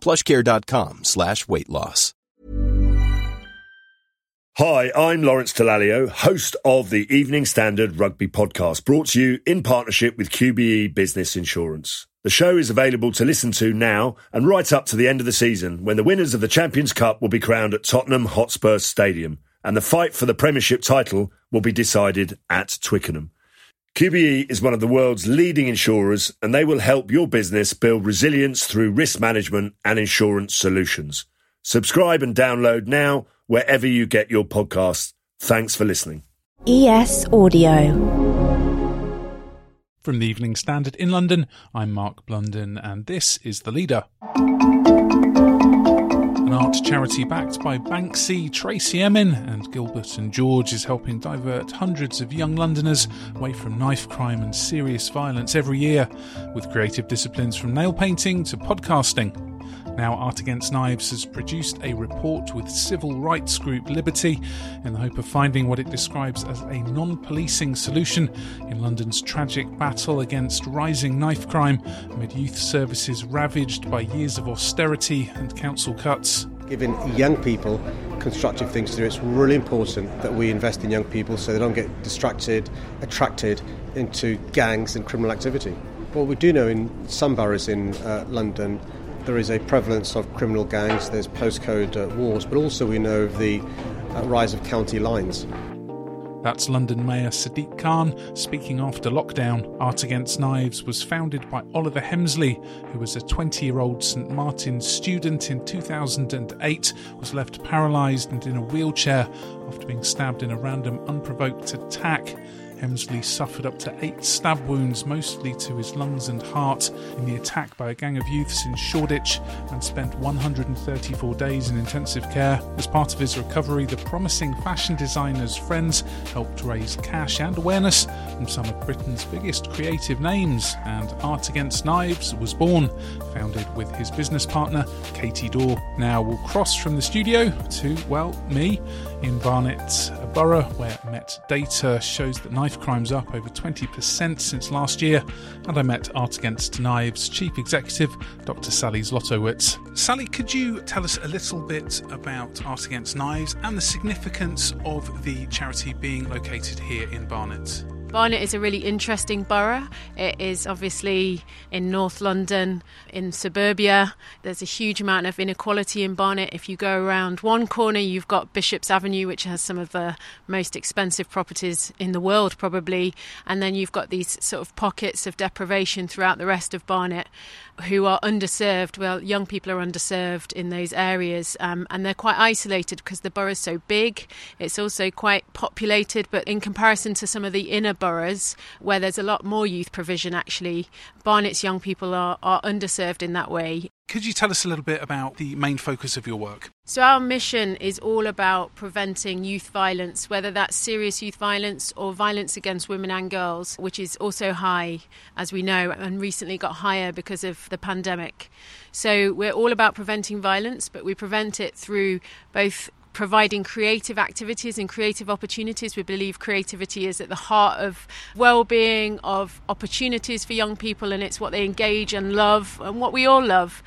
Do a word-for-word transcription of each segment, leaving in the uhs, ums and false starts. PlushCare.com slash weight loss. Hi, I'm Lawrence Dallaglio, host of the Evening Standard Rugby podcast, brought to you in partnership with Q B E Business Insurance. The show is available to listen to now and right up to the end of the season, when the winners of the Champions Cup will be crowned at Tottenham Hotspur Stadium and the fight for the Premiership title will be decided at Twickenham. Q B E is one of the world's leading insurers, and they will help your business build resilience through risk management and insurance solutions. Subscribe and download now wherever you get your podcasts. Thanks for listening. E S Audio. From the Evening Standard in London, I'm Mark Blunden, and this is The Leader. An art charity backed by Banksy, Tracey Emin and Gilbert and George is helping divert hundreds of young Londoners away from knife crime and serious violence every year, with creative disciplines from nail painting to podcasting. Now, Art Against Knives has produced a report with civil rights group Liberty in the hope of finding what it describes as a non-policing solution in London's tragic battle against rising knife crime amid youth services ravaged by years of austerity and council cuts. Giving young people constructive things to do, it's really important that we invest in young people so they don't get distracted, attracted into gangs and criminal activity. What we do know in some boroughs in uh, London, there is a prevalence of criminal gangs, there's postcode uh, wars, but also we know of the uh, rise of county lines. That's London Mayor Sadiq Khan speaking after lockdown. Art Against Knives was founded by Oliver Hemsley, who was a twenty-year-old St Martin's student in two thousand eight, was left paralysed and in a wheelchair after being stabbed in a random unprovoked attack. Hemsley suffered up to eight stab wounds, mostly to his lungs and heart, in the attack by a gang of youths in Shoreditch, and spent one hundred thirty-four days in intensive care. As part of his recovery, the promising fashion designer's friends helped raise cash and awareness from some of Britain's biggest creative names, and Art Against Knives was born, founded with his business partner, Katy Dawe. Now we'll cross from the studio to, well, me, in Barnet, a borough where Met data shows that knife crime's up over twenty percent since last year, and I met Art Against Knives Chief Executive Dr Sally Zlotowitz. Sally, could you tell us a little bit about Art Against Knives and the significance of the charity being located here in Barnet? Barnet is a really interesting borough. It is obviously in North London, in suburbia. There's a huge amount of inequality in Barnet. If you go around one corner, you've got Bishop's Avenue, which has some of the most expensive properties in the world, probably. And then you've got these sort of pockets of deprivation throughout the rest of Barnet who are underserved. Well, young people are underserved in those areas. Um, and they're quite isolated because the borough's so big. It's also quite populated, but in comparison to some of the inner boroughs where there's a lot more youth provision, actually Barnet's young people are, are underserved in that way. Could you tell us a little bit about the main focus of your work? So our mission is all about preventing youth violence, whether that's serious youth violence or violence against women and girls, which is also high, as we know, and recently got higher because of the pandemic. So we're all about preventing violence, but we prevent it through both providing creative activities and creative opportunities. We believe creativity is at the heart of well-being, of opportunities for young people, and it's what they engage and love and what we all love.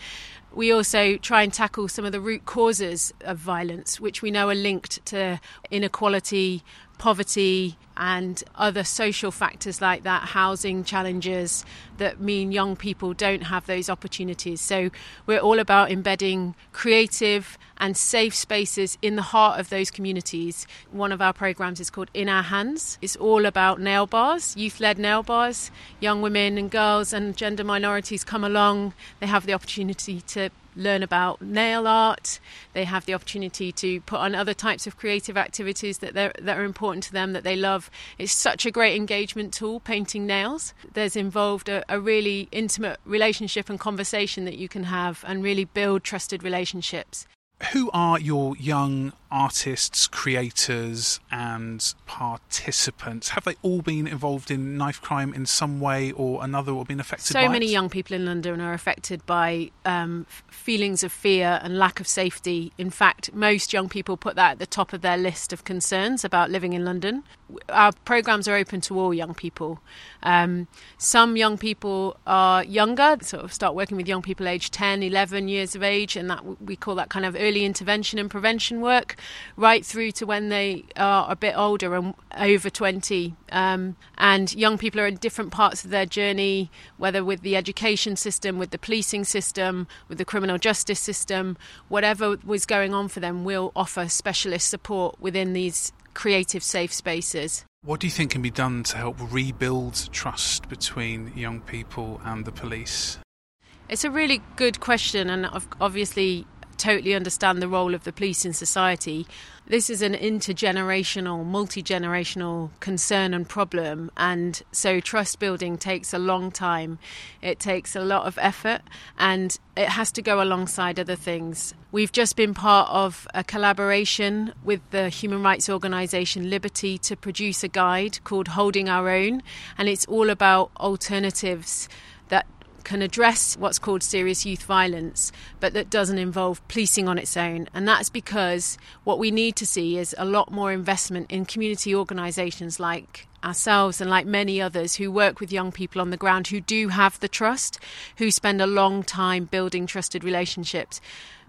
We also try and tackle some of the root causes of violence, which we know are linked to inequality, poverty and other social factors like that, housing challenges that mean young people don't have those opportunities. So we're all about embedding creative and safe spaces in the heart of those communities. One of our programmes is called In Our Hands. It's all about nail bars, youth-led nail bars. Young women and girls and gender minorities come along. They have the opportunity to learn about nail art. They have the opportunity to put on other types of creative activities that that are important to them, that they love. It's such a great engagement tool, painting nails. There's involved a, a really intimate relationship and conversation that you can have and really build trusted relationships. Who are your young artists, creators and participants? Have they all been involved in knife crime in some way or another or been affected by it? So many young people in London are affected by um, feelings of fear and lack of safety. In fact, most young people put that at the top of their list of concerns about living in London. Our programmes are open to all young people. Um, some young people are younger, sort of start working with young people aged ten, eleven years of age, and that we call that kind of early intervention and prevention work, right through to when they are a bit older and over twenty. Um, and young people are in different parts of their journey, whether with the education system, with the policing system, with the criminal justice system. Whatever was going on for them, we'll offer specialist support within these creative safe spaces. What do you think can be done to help rebuild trust between young people and the police? It's a really good question, and obviously totally understand the role of the police in society. This is an intergenerational, multi-generational concern and problem, and so trust building takes a long time. It takes a lot of effort, and it has to go alongside other things. We've just been part of a collaboration with the human rights organisation Liberty to produce a guide called Holding Our Own, and it's all about alternatives that can address what's called serious youth violence, but that doesn't involve policing on its own. And that's because what we need to see is a lot more investment in community organisations like ourselves and like many others who work with young people on the ground, who do have the trust, who spend a long time building trusted relationships.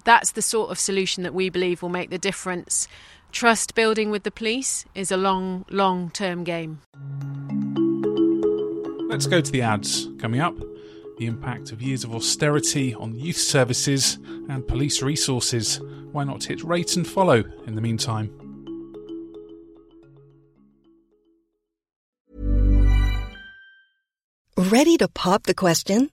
That's the sort of solution that we believe will make the difference. Trust building with the police is a long, long-term game. Let's go to the ads coming up. The impact of years of austerity on youth services and police resources. Why not hit rate and follow in the meantime? Ready to pop the question?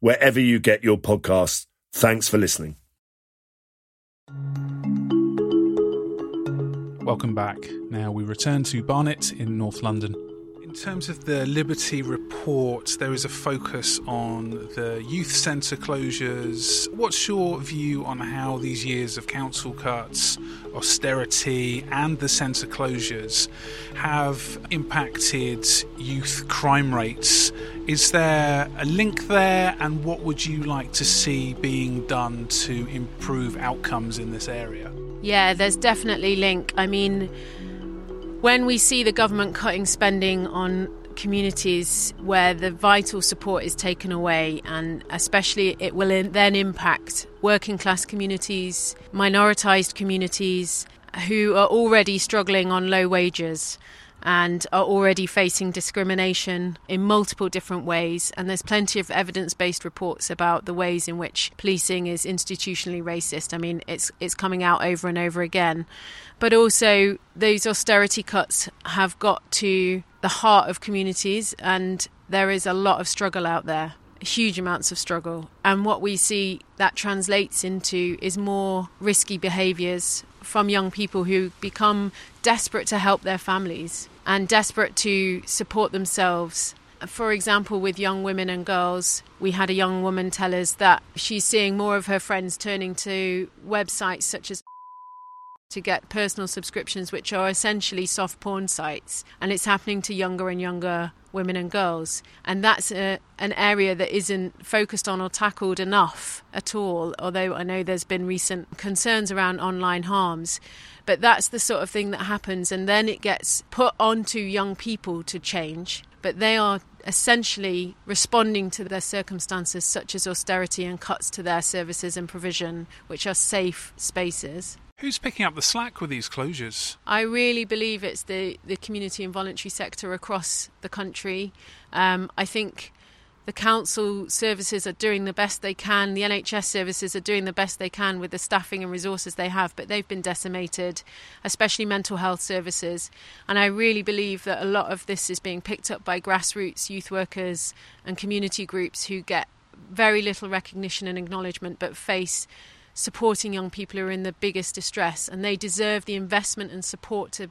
wherever you get your podcasts. Thanks for listening. Welcome back. Now we return to Barnet in North London. In terms of the Liberty report, there is a focus on the youth centre closures. What's your view on how these years of council cuts, austerity and the centre closures have impacted youth crime rates? Is there a link there, and what would you like to see being done to improve outcomes in this area? Yeah, there's definitely a link. I mean, when we see the government cutting spending on communities where the vital support is taken away, and especially it will then impact working class communities, minoritized communities who are already struggling on low wages and are already facing discrimination in multiple different ways. And there's plenty of evidence-based reports about the ways in which policing is institutionally racist. I mean, it's it's coming out over and over again. But also, those austerity cuts have got to the heart of communities, and there is a lot of struggle out there, huge amounts of struggle. And what we see that translates into is more risky behaviours from young people who become desperate to help their families and desperate to support themselves. For example, with young women and girls, we had a young woman tell us that she's seeing more of her friends turning to websites such as to get personal subscriptions, which are essentially soft porn sites, and it's happening to younger and younger women and girls, and that's a, an area that isn't focused on or tackled enough at all, although I know there's been recent concerns around online harms. But that's the sort of thing that happens, and then it gets put onto young people to change, but they are essentially responding to their circumstances, such as austerity and cuts to their services and provision, which are safe spaces. Who's picking up the slack with these closures? I really believe it's the, the community and voluntary sector across the country. Um, I think the council services are doing the best they can. The N H S services are doing the best they can with the staffing and resources they have, but they've been decimated, especially mental health services. And I really believe that a lot of this is being picked up by grassroots youth workers and community groups who get very little recognition and acknowledgement, but face supporting young people who are in the biggest distress, and they deserve the investment and support to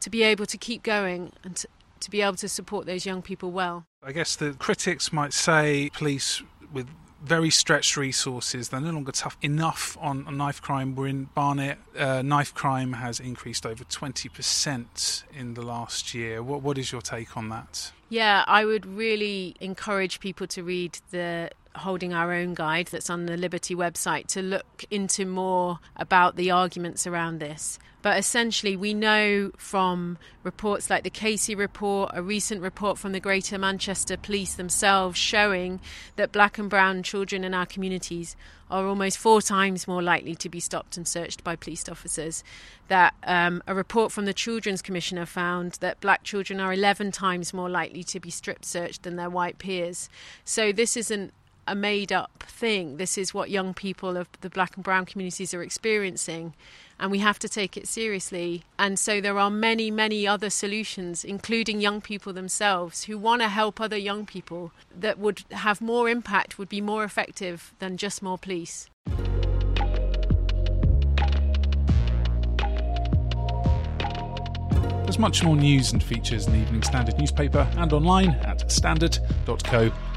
to be able to keep going and to, to be able to support those young people well. I guess the critics might say police with very stretched resources, they're no longer tough enough on, on knife crime. We're in Barnet, uh, knife crime has increased over twenty percent in the last year. What What is your take on that? Yeah, I would really encourage people to read the Holding Our Own guide that's on the Liberty website to look into more about the arguments around this. But essentially, we know from reports like the Casey report, a recent report from the Greater Manchester Police themselves showing that black and brown children in our communities are almost four times more likely to be stopped and searched by police officers. That um, a report from the Children's Commissioner found that black children are eleven times more likely to be strip searched than their white peers. So this isn't a made-up thing. This is what young people of the black and brown communities are experiencing, and we have to take it seriously. And so there are many, many other solutions, including young people themselves who want to help other young people, that would have more impact, would be more effective than just more police. There's much more news and features in the Evening Standard newspaper and online at standard dot co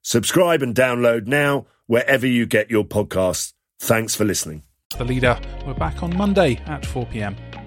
Subscribe and download now wherever you get your podcasts. Thanks for listening. The Leader. We're back on Monday at four p.m.